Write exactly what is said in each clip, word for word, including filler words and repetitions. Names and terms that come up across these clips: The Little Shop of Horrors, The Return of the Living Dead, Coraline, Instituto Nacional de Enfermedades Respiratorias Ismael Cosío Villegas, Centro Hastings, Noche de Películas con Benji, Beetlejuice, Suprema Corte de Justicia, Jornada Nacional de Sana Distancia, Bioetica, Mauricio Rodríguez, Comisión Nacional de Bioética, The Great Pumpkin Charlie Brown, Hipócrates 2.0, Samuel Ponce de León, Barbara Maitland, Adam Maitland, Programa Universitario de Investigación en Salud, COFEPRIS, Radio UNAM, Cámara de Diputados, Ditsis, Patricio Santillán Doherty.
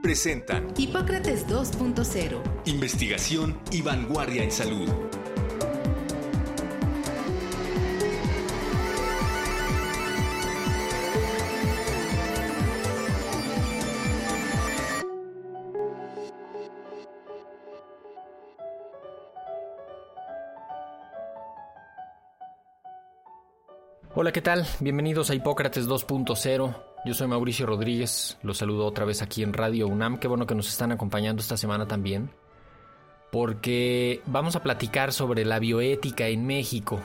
presentan Hipócrates dos punto cero. Investigación y vanguardia en salud. Hola, ¿qué tal? Bienvenidos a Hipócrates dos punto cero. Yo soy Mauricio Rodríguez, los saludo otra vez aquí en Radio UNAM. Qué bueno que nos están acompañando esta semana también, porque vamos a platicar sobre la bioética en México,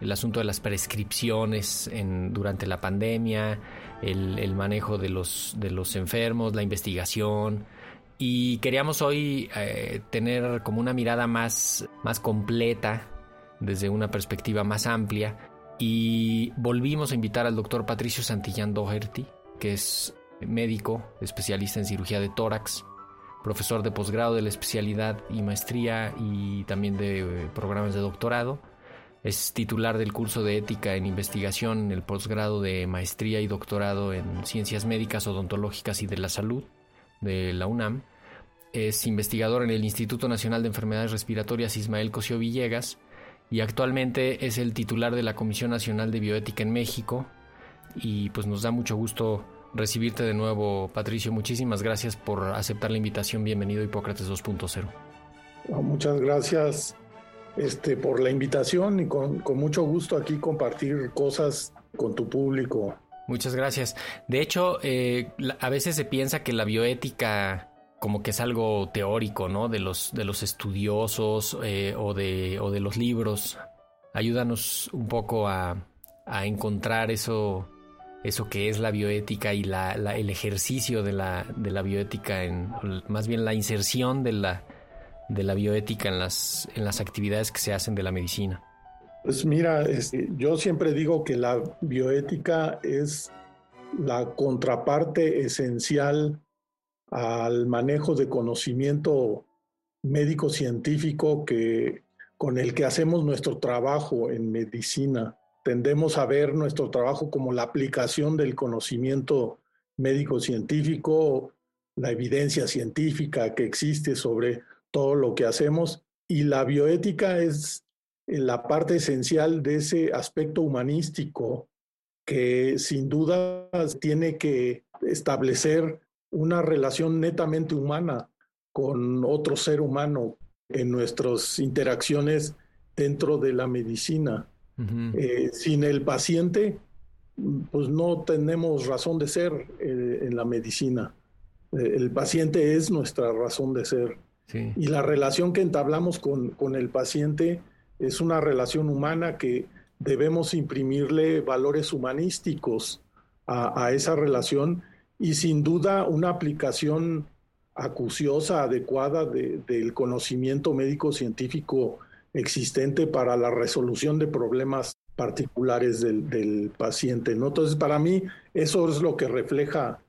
el asunto de las prescripciones en, durante la pandemia, el, el manejo de los, de los enfermos, la investigación. Y queríamos hoy eh, tener como una mirada más, más completa, desde una perspectiva más amplia. Y volvimos a invitar al doctor Patricio Santillán Doherty, que es médico, especialista en cirugía de tórax, profesor de posgrado de la especialidad y maestría y también de programas de doctorado. Es titular del curso de ética en investigación en el posgrado de maestría y doctorado en ciencias médicas, odontológicas y de la salud de la UNAM. Es investigador en el Instituto Nacional de Enfermedades Respiratorias Ismael Cosío Villegas y actualmente es el titular de la Comisión Nacional de Bioética en México. Y pues nos da mucho gusto recibirte de nuevo, Patricio. Muchísimas gracias por aceptar la invitación. Bienvenido a Hipócrates dos punto cero. Muchas gracias este, por la invitación y con, con mucho gusto aquí compartir cosas con tu público. Muchas gracias. De hecho, eh, a veces se piensa que la bioética como que es algo teórico, ¿no? De los, de los estudiosos eh, o, de, o de los libros. Ayúdanos un poco a... a encontrar eso, eso que es la bioética y la, la, el ejercicio de la, de la bioética, en, más bien la inserción de la, de la bioética en las, en las actividades que se hacen de la medicina. Pues mira, este, yo siempre digo que la bioética es la contraparte esencial al manejo de conocimiento médico-científico que, con el que hacemos nuestro trabajo en medicina. Tendemos a ver nuestro trabajo como la aplicación del conocimiento médico-científico, la evidencia científica que existe sobre todo lo que hacemos, y la bioética es la parte esencial de ese aspecto humanístico que sin duda tiene que establecer una relación netamente humana con otro ser humano en nuestras interacciones dentro de la medicina. Uh-huh. Eh, sin el paciente, pues no tenemos razón de ser eh, en la medicina. Eh, el paciente es nuestra razón de ser. Sí. Y la relación que entablamos con, con el paciente es una relación humana que debemos imprimirle valores humanísticos a, a esa relación y sin duda una aplicación acuciosa, adecuada de, del conocimiento médico-científico existente para la resolución de problemas particulares del, del paciente, ¿no? Entonces, para mí, eso es lo que refleja,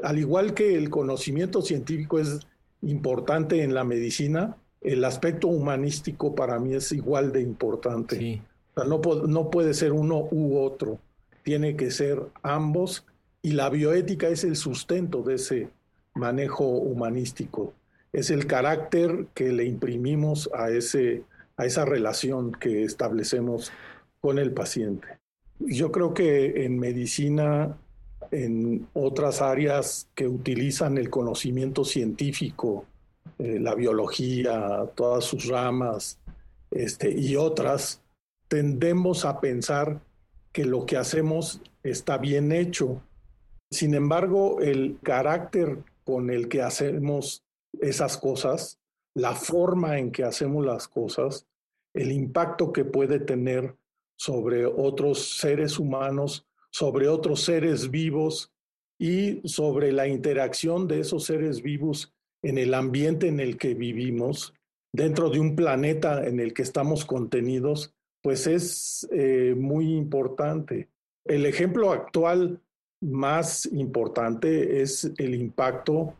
al igual que el conocimiento científico es importante en la medicina, el aspecto humanístico para mí es igual de importante. Sí. O sea, no, no puede ser uno u otro, tiene que ser ambos, y la bioética es el sustento de ese manejo humanístico, es el carácter que le imprimimos a ese a esa relación que establecemos con el paciente. Yo creo que en medicina, en otras áreas que utilizan el conocimiento científico, eh, la biología, todas sus ramas, este, y otras, tendemos a pensar que lo que hacemos está bien hecho. Sin embargo, el carácter con el que hacemos esas cosas, la forma en que hacemos las cosas, el impacto que puede tener sobre otros seres humanos, sobre otros seres vivos y sobre la interacción de esos seres vivos en el ambiente en el que vivimos, dentro de un planeta en el que estamos contenidos, pues es eh, muy importante. El ejemplo actual más importante es el impacto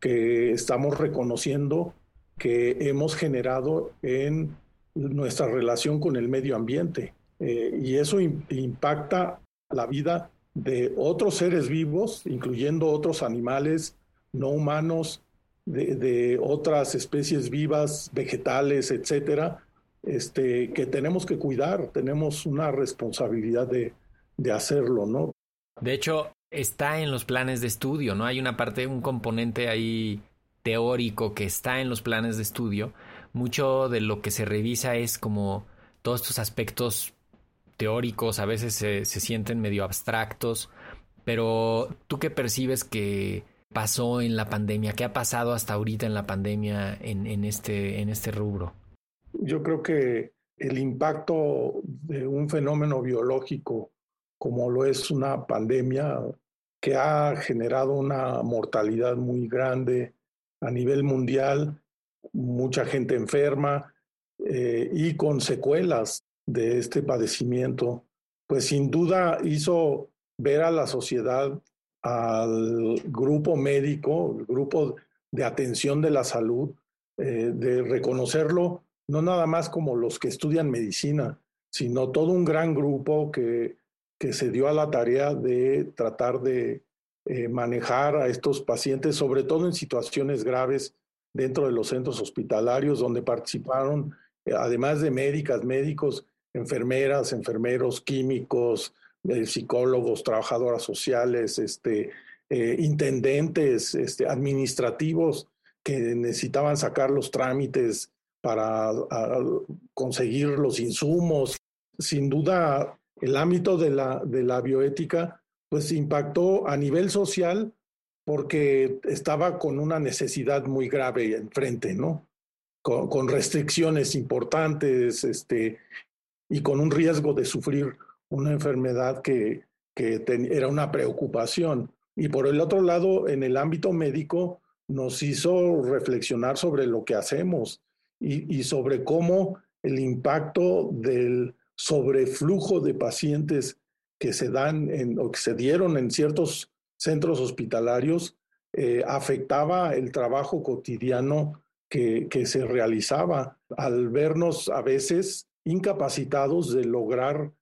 que estamos reconociendo que hemos generado en nuestra relación con el medio ambiente. Eh, y eso in- impacta la vida de otros seres vivos, incluyendo otros animales no humanos, de, de otras especies vivas, vegetales, etcétera, este, que tenemos que cuidar, tenemos una responsabilidad de, de hacerlo, ¿no? De hecho, está en los planes de estudio, ¿no? Hay una parte, un componente ahí teórico que está en los planes de estudio. Mucho de lo que se revisa es como todos estos aspectos teóricos, a veces se, se sienten medio abstractos, pero ¿tú qué percibes que pasó en la pandemia? ¿Qué ha pasado hasta ahorita en la pandemia en, en, este, en este rubro? Yo creo que el impacto de un fenómeno biológico como lo es una pandemia que ha generado una mortalidad muy grande a nivel mundial, mucha gente enferma eh, y con secuelas de este padecimiento, pues sin duda hizo ver a la sociedad, al grupo médico, el grupo de atención de la salud, eh, de reconocerlo no nada más como los que estudian medicina, sino todo un gran grupo que, que se dio a la tarea de tratar de eh, manejar a estos pacientes, sobre todo en situaciones graves dentro de los centros hospitalarios, donde participaron, eh, además de médicas, médicos, enfermeras, enfermeros, químicos, psicólogos, trabajadoras sociales, este, eh, intendentes, este, administrativos que necesitaban sacar los trámites para a, conseguir los insumos. Sin duda, el ámbito de la, de la bioética pues impactó a nivel social porque estaba con una necesidad muy grave enfrente, ¿no? Con, con restricciones importantes este, y con un riesgo de sufrir una enfermedad que, que ten, era una preocupación. Y por el otro lado, en el ámbito médico, nos hizo reflexionar sobre lo que hacemos y, y sobre cómo el impacto del sobreflujo de pacientes que se dan en, o que se dieron en ciertos centros hospitalarios eh, afectaba el trabajo cotidiano que, que se realizaba al vernos a veces incapacitados de lograr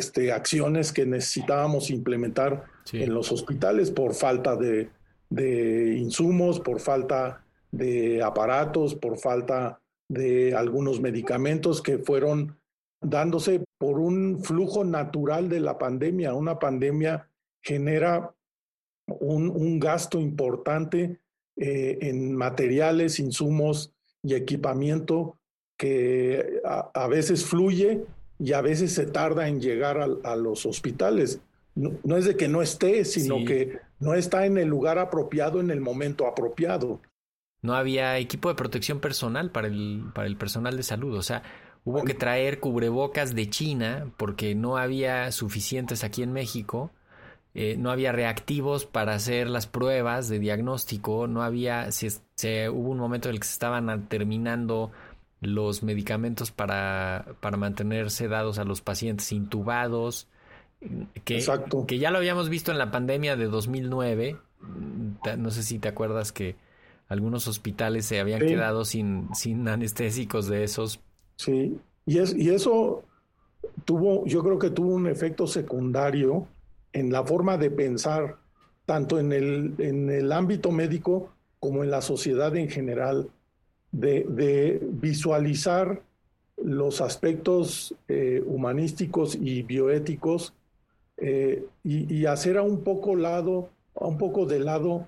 Este, acciones que necesitábamos implementar sí. en los hospitales por falta de, de insumos, por falta de aparatos, por falta de algunos medicamentos que fueron dándose por un flujo natural de la pandemia. Una pandemia genera un, un gasto importante eh, en materiales, insumos y equipamiento que a, a veces fluye y a veces se tarda en llegar a, a los hospitales. No, no es de que no esté, sino sí. que no está en el lugar apropiado, en el momento apropiado. No había equipo de protección personal para el, para el personal de salud. O sea, hubo que traer cubrebocas de China porque no había suficientes aquí en México. Eh, no había reactivos para hacer las pruebas de diagnóstico. No había... Se, se, hubo un momento en el que se estaban terminando los medicamentos para, para mantenerse dados a los pacientes intubados, que, que ya lo habíamos visto en la pandemia de dos mil nueve. No sé si te acuerdas que algunos hospitales se habían sí. quedado sin, sin anestésicos de esos. Sí, y, es, y eso tuvo, yo creo que tuvo un efecto secundario en la forma de pensar, tanto en el, en el ámbito médico como en la sociedad en general, De, de visualizar los aspectos eh, humanísticos y bioéticos eh, y, y hacer a un poco lado, a un poco de lado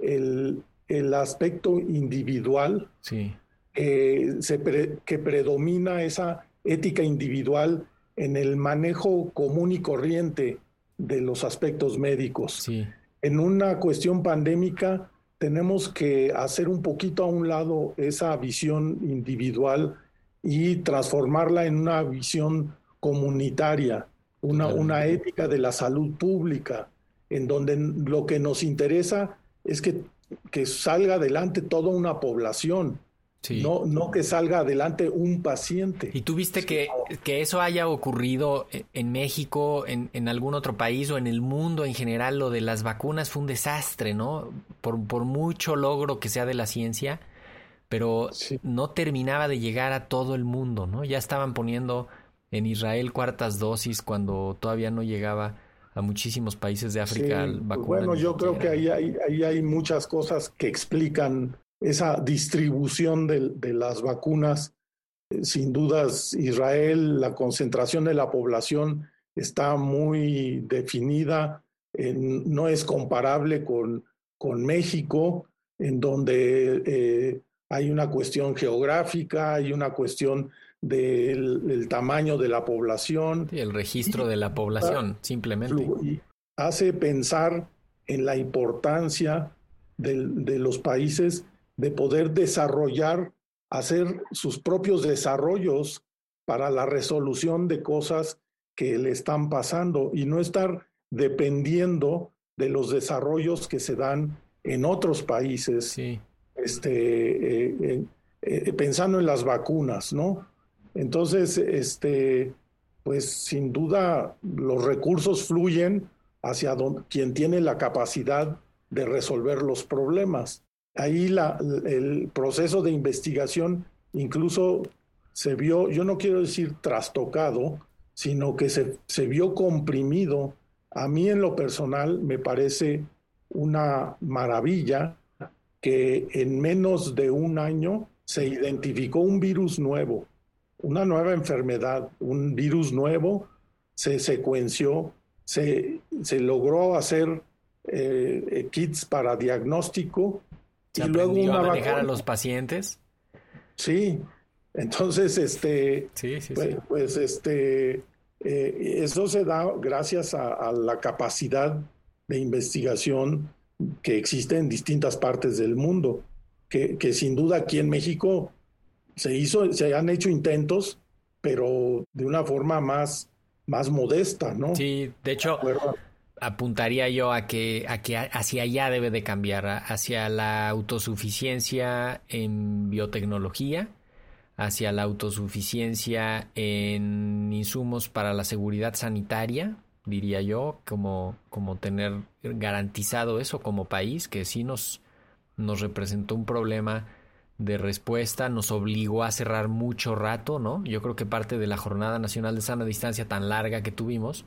el, el aspecto individual sí. eh, se pre, que predomina esa ética individual en el manejo común y corriente de los aspectos médicos. Sí. En una cuestión pandémica, tenemos que hacer un poquito a un lado esa visión individual y transformarla en una visión comunitaria, una, una ética de la salud pública, en donde lo que nos interesa es que, que salga adelante toda una población, Sí. No, no que salga adelante un paciente. ¿Y tú viste sí, que, no. que eso haya ocurrido en México, en, en algún otro país o en el mundo en general? Lo de las vacunas fue un desastre, ¿no? Por, por mucho logro que sea de la ciencia, pero sí. no terminaba de llegar a todo el mundo, ¿no? Ya estaban poniendo en Israel cuartas dosis cuando todavía no llegaba a muchísimos países de África sí, vacuna. Bueno, yo creo que ahí hay, ahí hay muchas cosas que explican esa distribución de, de las vacunas. Sin dudas, Israel, la concentración de la población está muy definida, eh, no es comparable con, con México, en donde eh, hay una cuestión geográfica, hay una cuestión del, del tamaño de la población. Y el registro y, de la población, y, simplemente. Y hace pensar en la importancia de, de los países de poder desarrollar, hacer sus propios desarrollos para la resolución de cosas que le están pasando y no estar dependiendo de los desarrollos que se dan en otros países. Sí. Este, eh, eh, eh, pensando en las vacunas, ¿no? Entonces, este, pues sin duda los recursos fluyen hacia don, quien tiene la capacidad de resolver los problemas. Ahí la, el proceso de investigación incluso se vio, yo no quiero decir trastocado, sino que se, se vio comprimido. A mí en lo personal me parece una maravilla que en menos de un año se identificó un virus nuevo, una nueva enfermedad, un virus nuevo, se secuenció, se, se logró hacer eh, kits para diagnóstico. ¿Se aprendió a manejar a los pacientes? Sí, entonces este, sí, sí, pues, sí. pues este, eh, eso se da gracias a, a la capacidad de investigación que existe en distintas partes del mundo, que, que sin duda aquí en México se hizo, se han hecho intentos, pero de una forma más, más modesta, ¿no? Sí, de hecho. Apuntaría yo a que, a que hacia allá debe de cambiar, hacia la autosuficiencia en biotecnología, hacia la autosuficiencia en insumos para la seguridad sanitaria, diría yo, como, como tener garantizado eso como país, que sí nos, nos representó un problema de respuesta, nos obligó a cerrar mucho rato, ¿no? Yo creo que parte de la Jornada Nacional de Sana Distancia tan larga que tuvimos,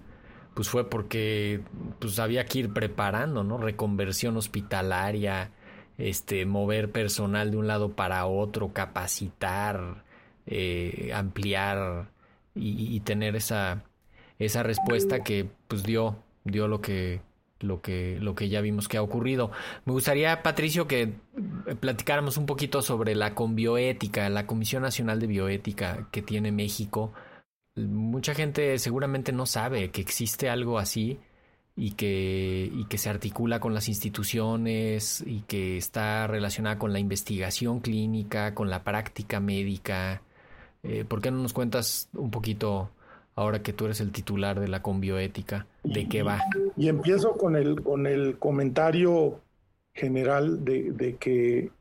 pues fue porque pues había que ir preparando, ¿no? Reconversión hospitalaria, este, mover personal de un lado para otro, capacitar, eh, ampliar y, y tener esa, esa respuesta que pues dio, dio lo que, lo que, lo que ya vimos que ha ocurrido. Me gustaría, Patricio, que platicáramos un poquito sobre la Conbioética, la Comisión Nacional de Bioética que tiene México. Mucha gente seguramente no sabe que existe algo así y que, y que se articula con las instituciones y que está relacionada con la investigación clínica, con la práctica médica. Eh, ¿Por qué no nos cuentas un poquito, ahora que tú eres el titular de la Conbioética, de qué va? Y, y empiezo con el, con el comentario general de, de que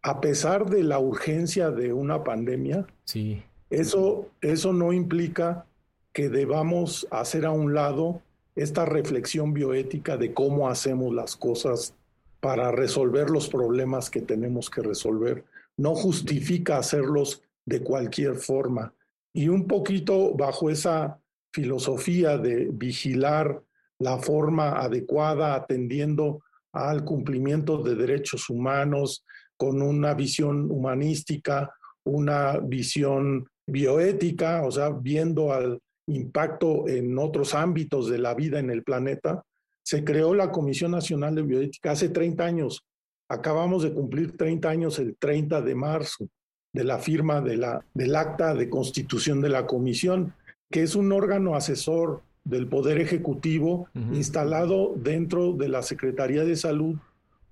a pesar de la urgencia de una pandemia... Sí. Eso, eso no implica que debamos hacer a un lado esta reflexión bioética de cómo hacemos las cosas para resolver los problemas que tenemos que resolver. No justifica hacerlos de cualquier forma. Y un poquito bajo esa filosofía de vigilar la forma adecuada, atendiendo al cumplimiento de derechos humanos, con una visión humanística, una visión bioética, o sea, viendo al impacto en otros ámbitos de la vida en el planeta, se creó la Comisión Nacional de Bioética hace treinta años. Acabamos de cumplir treinta años el treinta de marzo de la firma de la, del acta de constitución de la Comisión, que es un órgano asesor del Poder Ejecutivo uh-huh. instalado dentro de la Secretaría de Salud,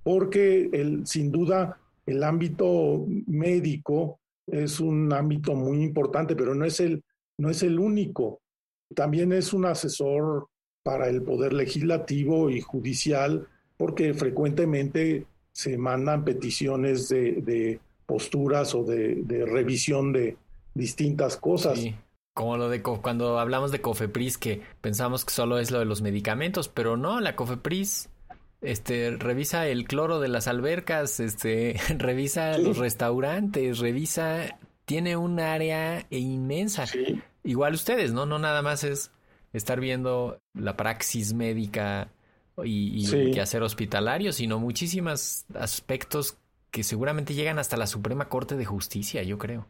porque el, sin duda el ámbito médico es un ámbito muy importante, pero no es el, no es el único. También es un asesor para el poder legislativo y judicial, porque frecuentemente se mandan peticiones de, de posturas o de, de revisión de distintas cosas. Sí. Como lo de cuando hablamos de COFEPRIS, que pensamos que solo es lo de los medicamentos, pero no, la COFEPRIS este, revisa el cloro de las albercas, este, revisa sí. los restaurantes, revisa, tiene un área inmensa. Sí. Igual ustedes, ¿no? No nada más es estar viendo la praxis médica y, y sí. el quehacer hospitalario, sino muchísimos aspectos que seguramente llegan hasta la Suprema Corte de Justicia, yo creo.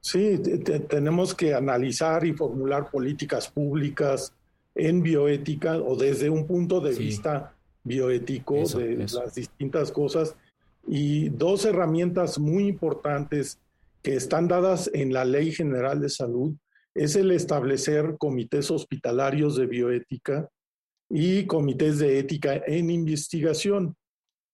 Sí, te, tenemos que analizar y formular políticas públicas en bioética o desde un punto de sí. vista bioético eso, de eso. Las distintas cosas. Y dos herramientas muy importantes que están dadas en la Ley General de Salud es el establecer comités hospitalarios de bioética y comités de ética en investigación,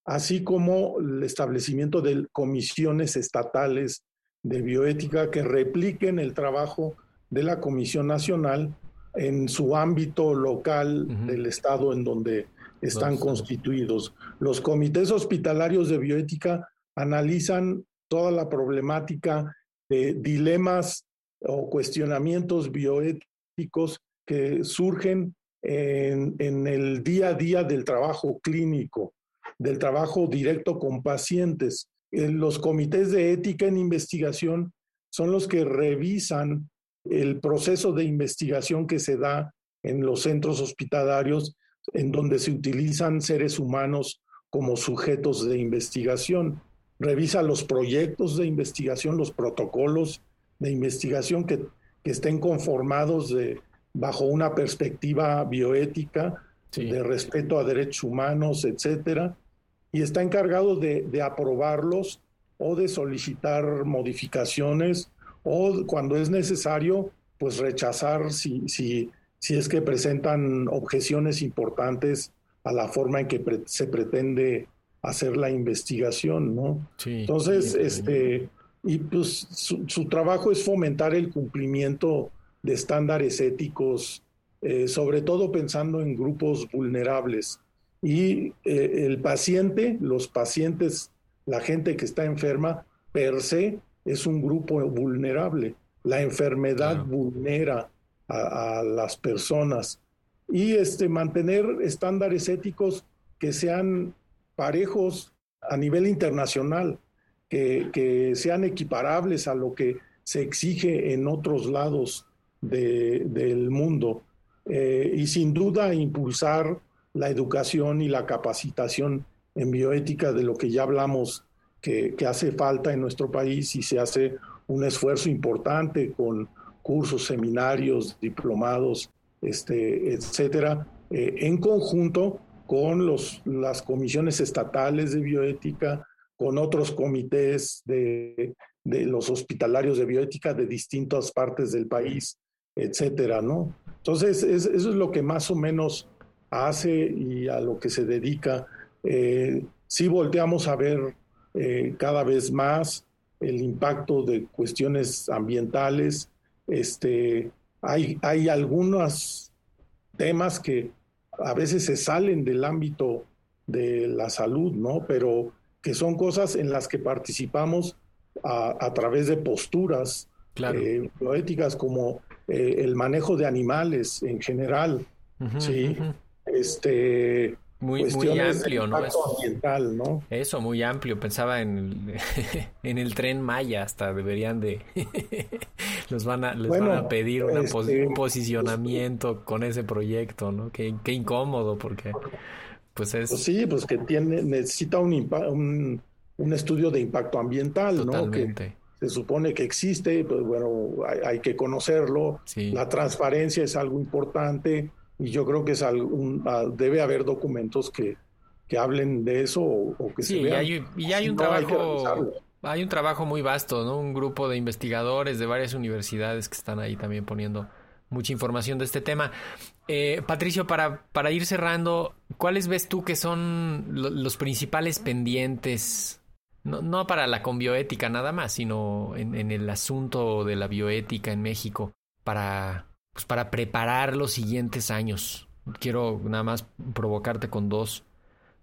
así como el establecimiento de comisiones estatales de bioética que repliquen el trabajo de la Comisión Nacional en su ámbito local uh-huh. del estado en donde están Los, constituidos. Los comités hospitalarios de bioética analizan toda la problemática de dilemas o cuestionamientos bioéticos que surgen en, en el día a día del trabajo clínico, del trabajo directo con pacientes. Los comités de ética en investigación son los que revisan el proceso de investigación que se da en los centros hospitalarios, en donde se utilizan seres humanos como sujetos de investigación. Revisa los proyectos de investigación, los protocolos de investigación que, que estén conformados de, bajo una perspectiva bioética, sí. de respeto a derechos humanos, etcétera, y está encargado de, de aprobarlos o de solicitar modificaciones o, cuando es necesario, pues rechazar si, si, si es que presentan objeciones importantes a la forma en que pre- se pretende hacer la investigación, ¿no? Sí, Entonces, sí, sí. este y pues su, su trabajo es fomentar el cumplimiento de estándares éticos, eh, sobre todo pensando en grupos vulnerables. Y eh, el paciente, los pacientes, la gente que está enferma, per se, es un grupo vulnerable. La enfermedad claro. vulnera a, a las personas. Y este, mantener estándares éticos que sean parejos a nivel internacional, que, que sean equiparables a lo que se exige en otros lados de, del mundo. Eh, y sin duda impulsar la educación y la capacitación en bioética, de lo que ya hablamos que, que hace falta en nuestro país, y se hace un esfuerzo importante con cursos, seminarios, diplomados, este, etcétera, eh, en conjunto con los, las comisiones estatales de bioética, con otros comités de, de los hospitalarios de bioética de distintas partes del país, etcétera, ¿no? Entonces, es, eso es lo que más o menos hace y a lo que se dedica. Eh, sí volteamos a ver eh, cada vez más el impacto de cuestiones ambientales. Este, hay, hay algunos temas que a veces se salen del ámbito de la salud, ¿no? Pero que son cosas en las que participamos a, a través de posturas claro. eh, bioéticas, como eh, el manejo de animales en general, uh-huh, ¿sí? Uh-huh. Este, muy, muy amplio, ¿no? Eso, ambiental, ¿no? Eso, muy amplio. Pensaba en el, en el Tren Maya, hasta deberían de... los van a, les bueno, van a pedir una este, pos, un posicionamiento este, con ese proyecto, ¿no? Qué, qué incómodo, porque... Pues es... Pues sí, pues que tiene, necesita un, impa, un, un estudio de impacto ambiental, totalmente. ¿No? Que se supone que existe, pues bueno, hay, hay que conocerlo. Sí. La transparencia es algo importante. Y yo creo que es algún, debe haber documentos que, que hablen de eso o, o que sí, se vean. Sí, y hay, y hay un no trabajo hay, hay un trabajo muy vasto, ¿no? Un grupo de investigadores de varias universidades que están ahí también poniendo mucha información de este tema. Eh, Patricio, para, para ir cerrando, ¿cuáles ves tú que son lo, los principales pendientes? No, no para la conbioética nada más, sino en, en el asunto de la bioética en México para... Pues para preparar los siguientes años. Quiero nada más provocarte con dos.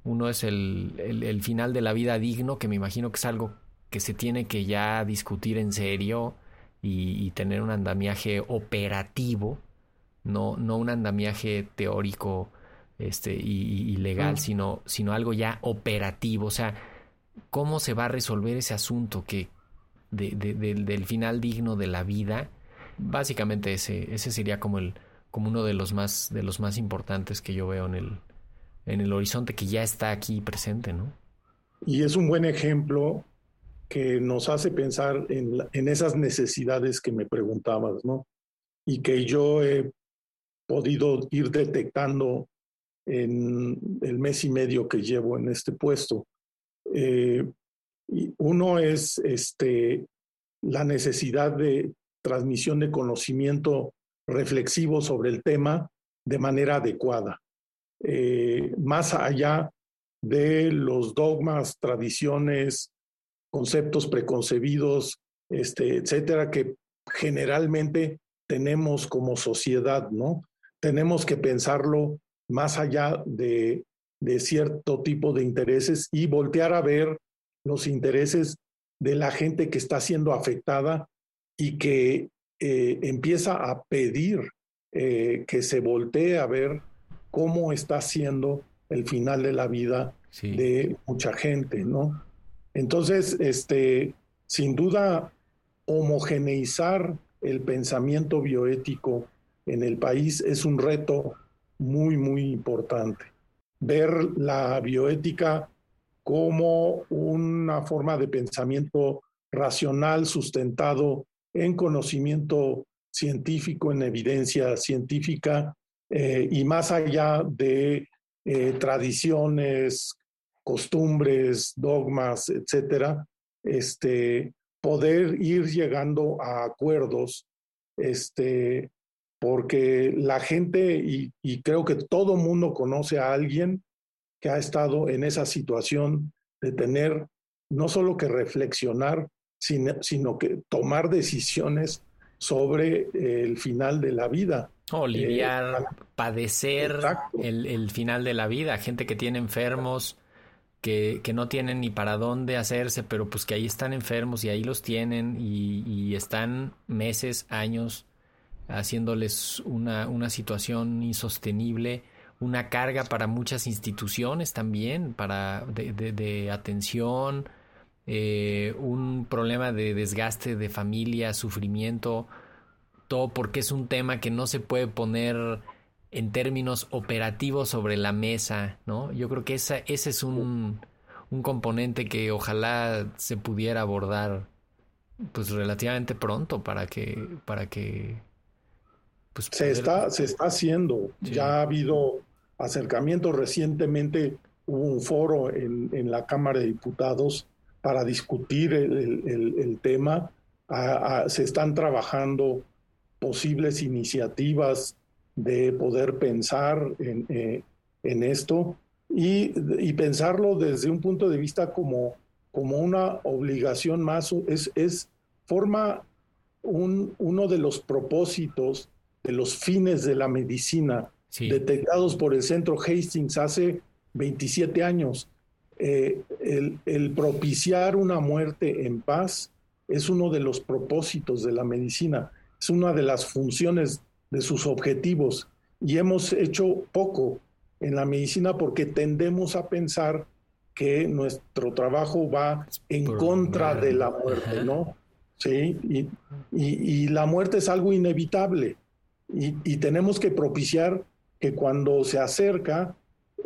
Uno es el, el, el final de la vida digno, que me imagino que es algo que se tiene que ya discutir en serio y, y tener un andamiaje operativo, no, no un andamiaje teórico este, y, y legal, ah. sino, sino algo ya operativo. O sea, ¿cómo se va a resolver ese asunto que de, de, de, del final digno de la vida? Básicamente ese, ese sería como el, como uno de los más, de los más importantes que yo veo en el, en el horizonte, que ya está aquí presente, ¿no? Y es un buen ejemplo que nos hace pensar en, la, en esas necesidades que me preguntabas, ¿no? Y que yo he podido ir detectando en el mes y medio que llevo en este puesto. Eh, uno es este, la necesidad de transmisión de conocimiento reflexivo sobre el tema de manera adecuada, eh, más allá de los dogmas, tradiciones, conceptos preconcebidos, este, etcétera, que generalmente tenemos como sociedad, ¿no? Tenemos que pensarlo más allá de, de cierto tipo de intereses y voltear a ver los intereses de la gente que está siendo afectada y que eh, empieza a pedir eh, que se voltee a ver cómo está siendo el final de la vida sí. de mucha gente, ¿no? Entonces, este, sin duda, homogeneizar el pensamiento bioético en el país es un reto muy, muy importante. Ver la bioética como una forma de pensamiento racional sustentado en conocimiento científico, en evidencia científica, eh, y más allá de eh, tradiciones, costumbres, dogmas, etcétera, este, poder ir llegando a acuerdos, este, porque la gente, y, y creo que todo mundo conoce a alguien que ha estado en esa situación de tener no solo que reflexionar, sino, sino que tomar decisiones sobre el final de la vida. Oliviar, eh, padecer el, el final de la vida, gente que tiene enfermos, Que, que no tienen ni para dónde hacerse, pero pues que ahí están enfermos y ahí los tienen y, y están meses, años haciéndoles una, una situación insostenible, una carga para muchas instituciones también, para de, de, de atención, eh, un problema de desgaste de familia, sufrimiento, todo porque es un tema que no se puede poner en términos operativos sobre la mesa, ¿no? Yo creo que esa, ese es un, un componente que ojalá se pudiera abordar pues relativamente pronto para que... Para que pues, se, poder... está, se está haciendo. Sí. Ya ha habido acercamientos. Recientemente hubo un foro en, en la Cámara de Diputados para discutir el, el, el, el tema. A, a, se están trabajando posibles iniciativas de poder pensar en, eh, en esto y, y pensarlo desde un punto de vista como, como una obligación más, es, es, forma un, uno de los propósitos, de los fines de la medicina, sí. detectados por el Centro Hastings hace veintisiete años. Eh, el, el propiciar una muerte en paz es uno de los propósitos de la medicina, es una de las funciones de sus objetivos, y hemos hecho poco en la medicina porque tendemos a pensar que nuestro trabajo va en contra de la muerte, ¿no? Sí, y, y, y la muerte es algo inevitable y, y tenemos que propiciar que cuando se acerca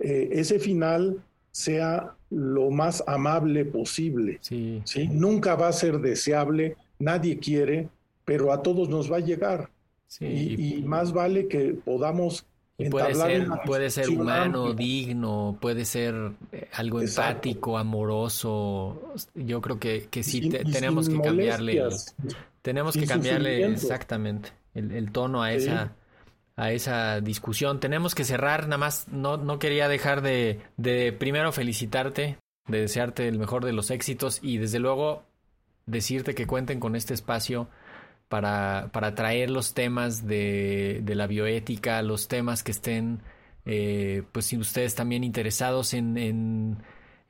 eh, ese final sea lo más amable posible. Sí. ¿Sí? Nunca va a ser deseable, nadie quiere, pero a todos nos va a llegar. Sí, y, y más vale que podamos entablar puede ser, una puede ser humano, digno, puede ser algo Exacto. empático, amoroso. Yo creo que, que sí te, y, tenemos y que cambiarle, tenemos que cambiarle exactamente el, el tono a sí. esa a esa discusión. Tenemos que cerrar, nada más no no quería dejar de, de primero felicitarte, de desearte el mejor de los éxitos y desde luego decirte que cuenten con este espacio. Para, para traer los temas de, de la bioética, los temas que estén, eh, pues si ustedes también interesados en, en,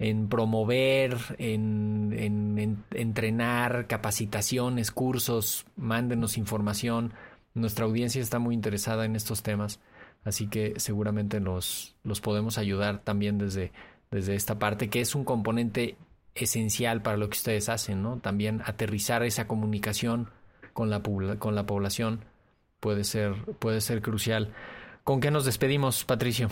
en promover, en, en, en entrenar, capacitaciones, cursos. Mándenos información. Nuestra audiencia está muy interesada en estos temas, así que seguramente los, los podemos ayudar también desde, desde esta parte, que es un componente esencial para lo que ustedes hacen, ¿no? También aterrizar esa comunicación con la, con la población puede ser, puede ser crucial. ¿Con qué nos despedimos, Patricio?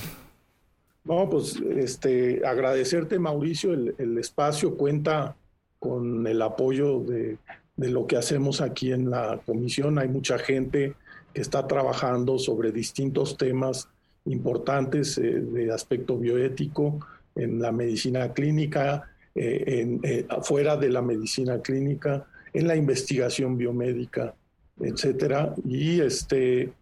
No, pues este, agradecerte, Mauricio, el, el espacio cuenta con el apoyo de, de lo que hacemos aquí en la comisión. Hay mucha gente que está trabajando sobre distintos temas importantes eh, de aspecto bioético en la medicina clínica, eh, en, eh, fuera de la medicina clínica, en la investigación biomédica, etcétera. Y, este,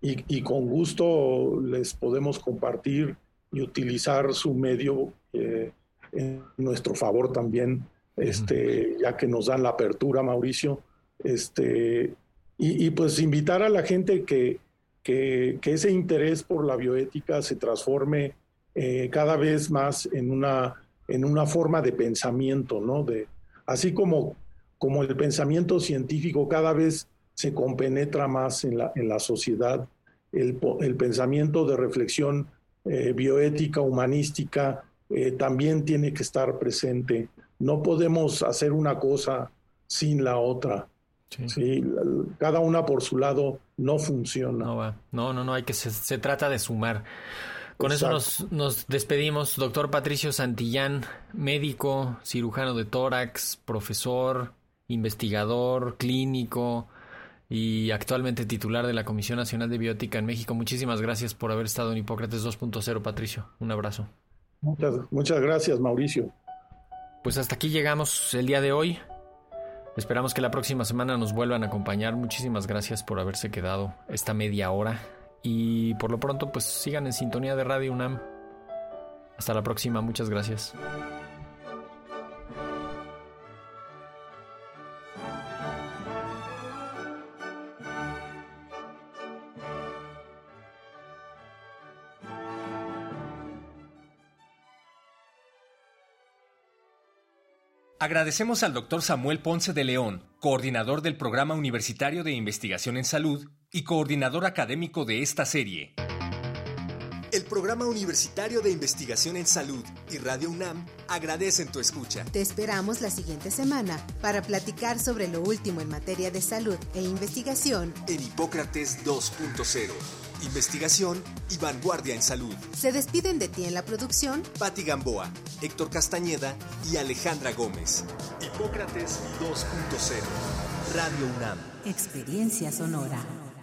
y, y con gusto les podemos compartir y utilizar su medio eh, en nuestro favor también, este, ya que nos dan la apertura, Mauricio. Este, y, y pues invitar a la gente que, que, que ese interés por la bioética se transforme eh, cada vez más en una, en una forma de pensamiento, ¿no? De, así como, como el pensamiento científico cada vez se compenetra más en la, en la sociedad, el, el pensamiento de reflexión eh, bioética, humanística, eh, también tiene que estar presente. No podemos hacer una cosa sin la otra. Sí. Sí, cada una por su lado no funciona. No, va. no, no, no, hay que se, se trata de sumar. Con Exacto. eso nos, nos despedimos. Doctor Patricio Santillán, médico, cirujano de tórax, profesor, investigador, clínico y actualmente titular de la Comisión Nacional de Bioética en México. Muchísimas gracias por haber estado en Hipócrates dos punto cero, Patricio. Un abrazo. Muchas, muchas gracias, Mauricio. Pues hasta aquí llegamos el día de hoy. Esperamos que la próxima semana nos vuelvan a acompañar. Muchísimas gracias por haberse quedado esta media hora. Y por lo pronto, pues sigan en sintonía de Radio UNAM. Hasta la próxima. Muchas gracias. Agradecemos al doctor Samuel Ponce de León, coordinador del Programa Universitario de Investigación en Salud y coordinador académico de esta serie. El Programa Universitario de Investigación en Salud y Radio UNAM agradecen tu escucha. Te esperamos la siguiente semana para platicar sobre lo último en materia de salud e investigación en Hipócrates dos punto cero. Investigación y vanguardia en salud. Se despiden de ti en la producción Pati Gamboa, Héctor Castañeda y Alejandra Gómez. Hipócrates dos punto cero. Radio UNAM. Experiencia sonora.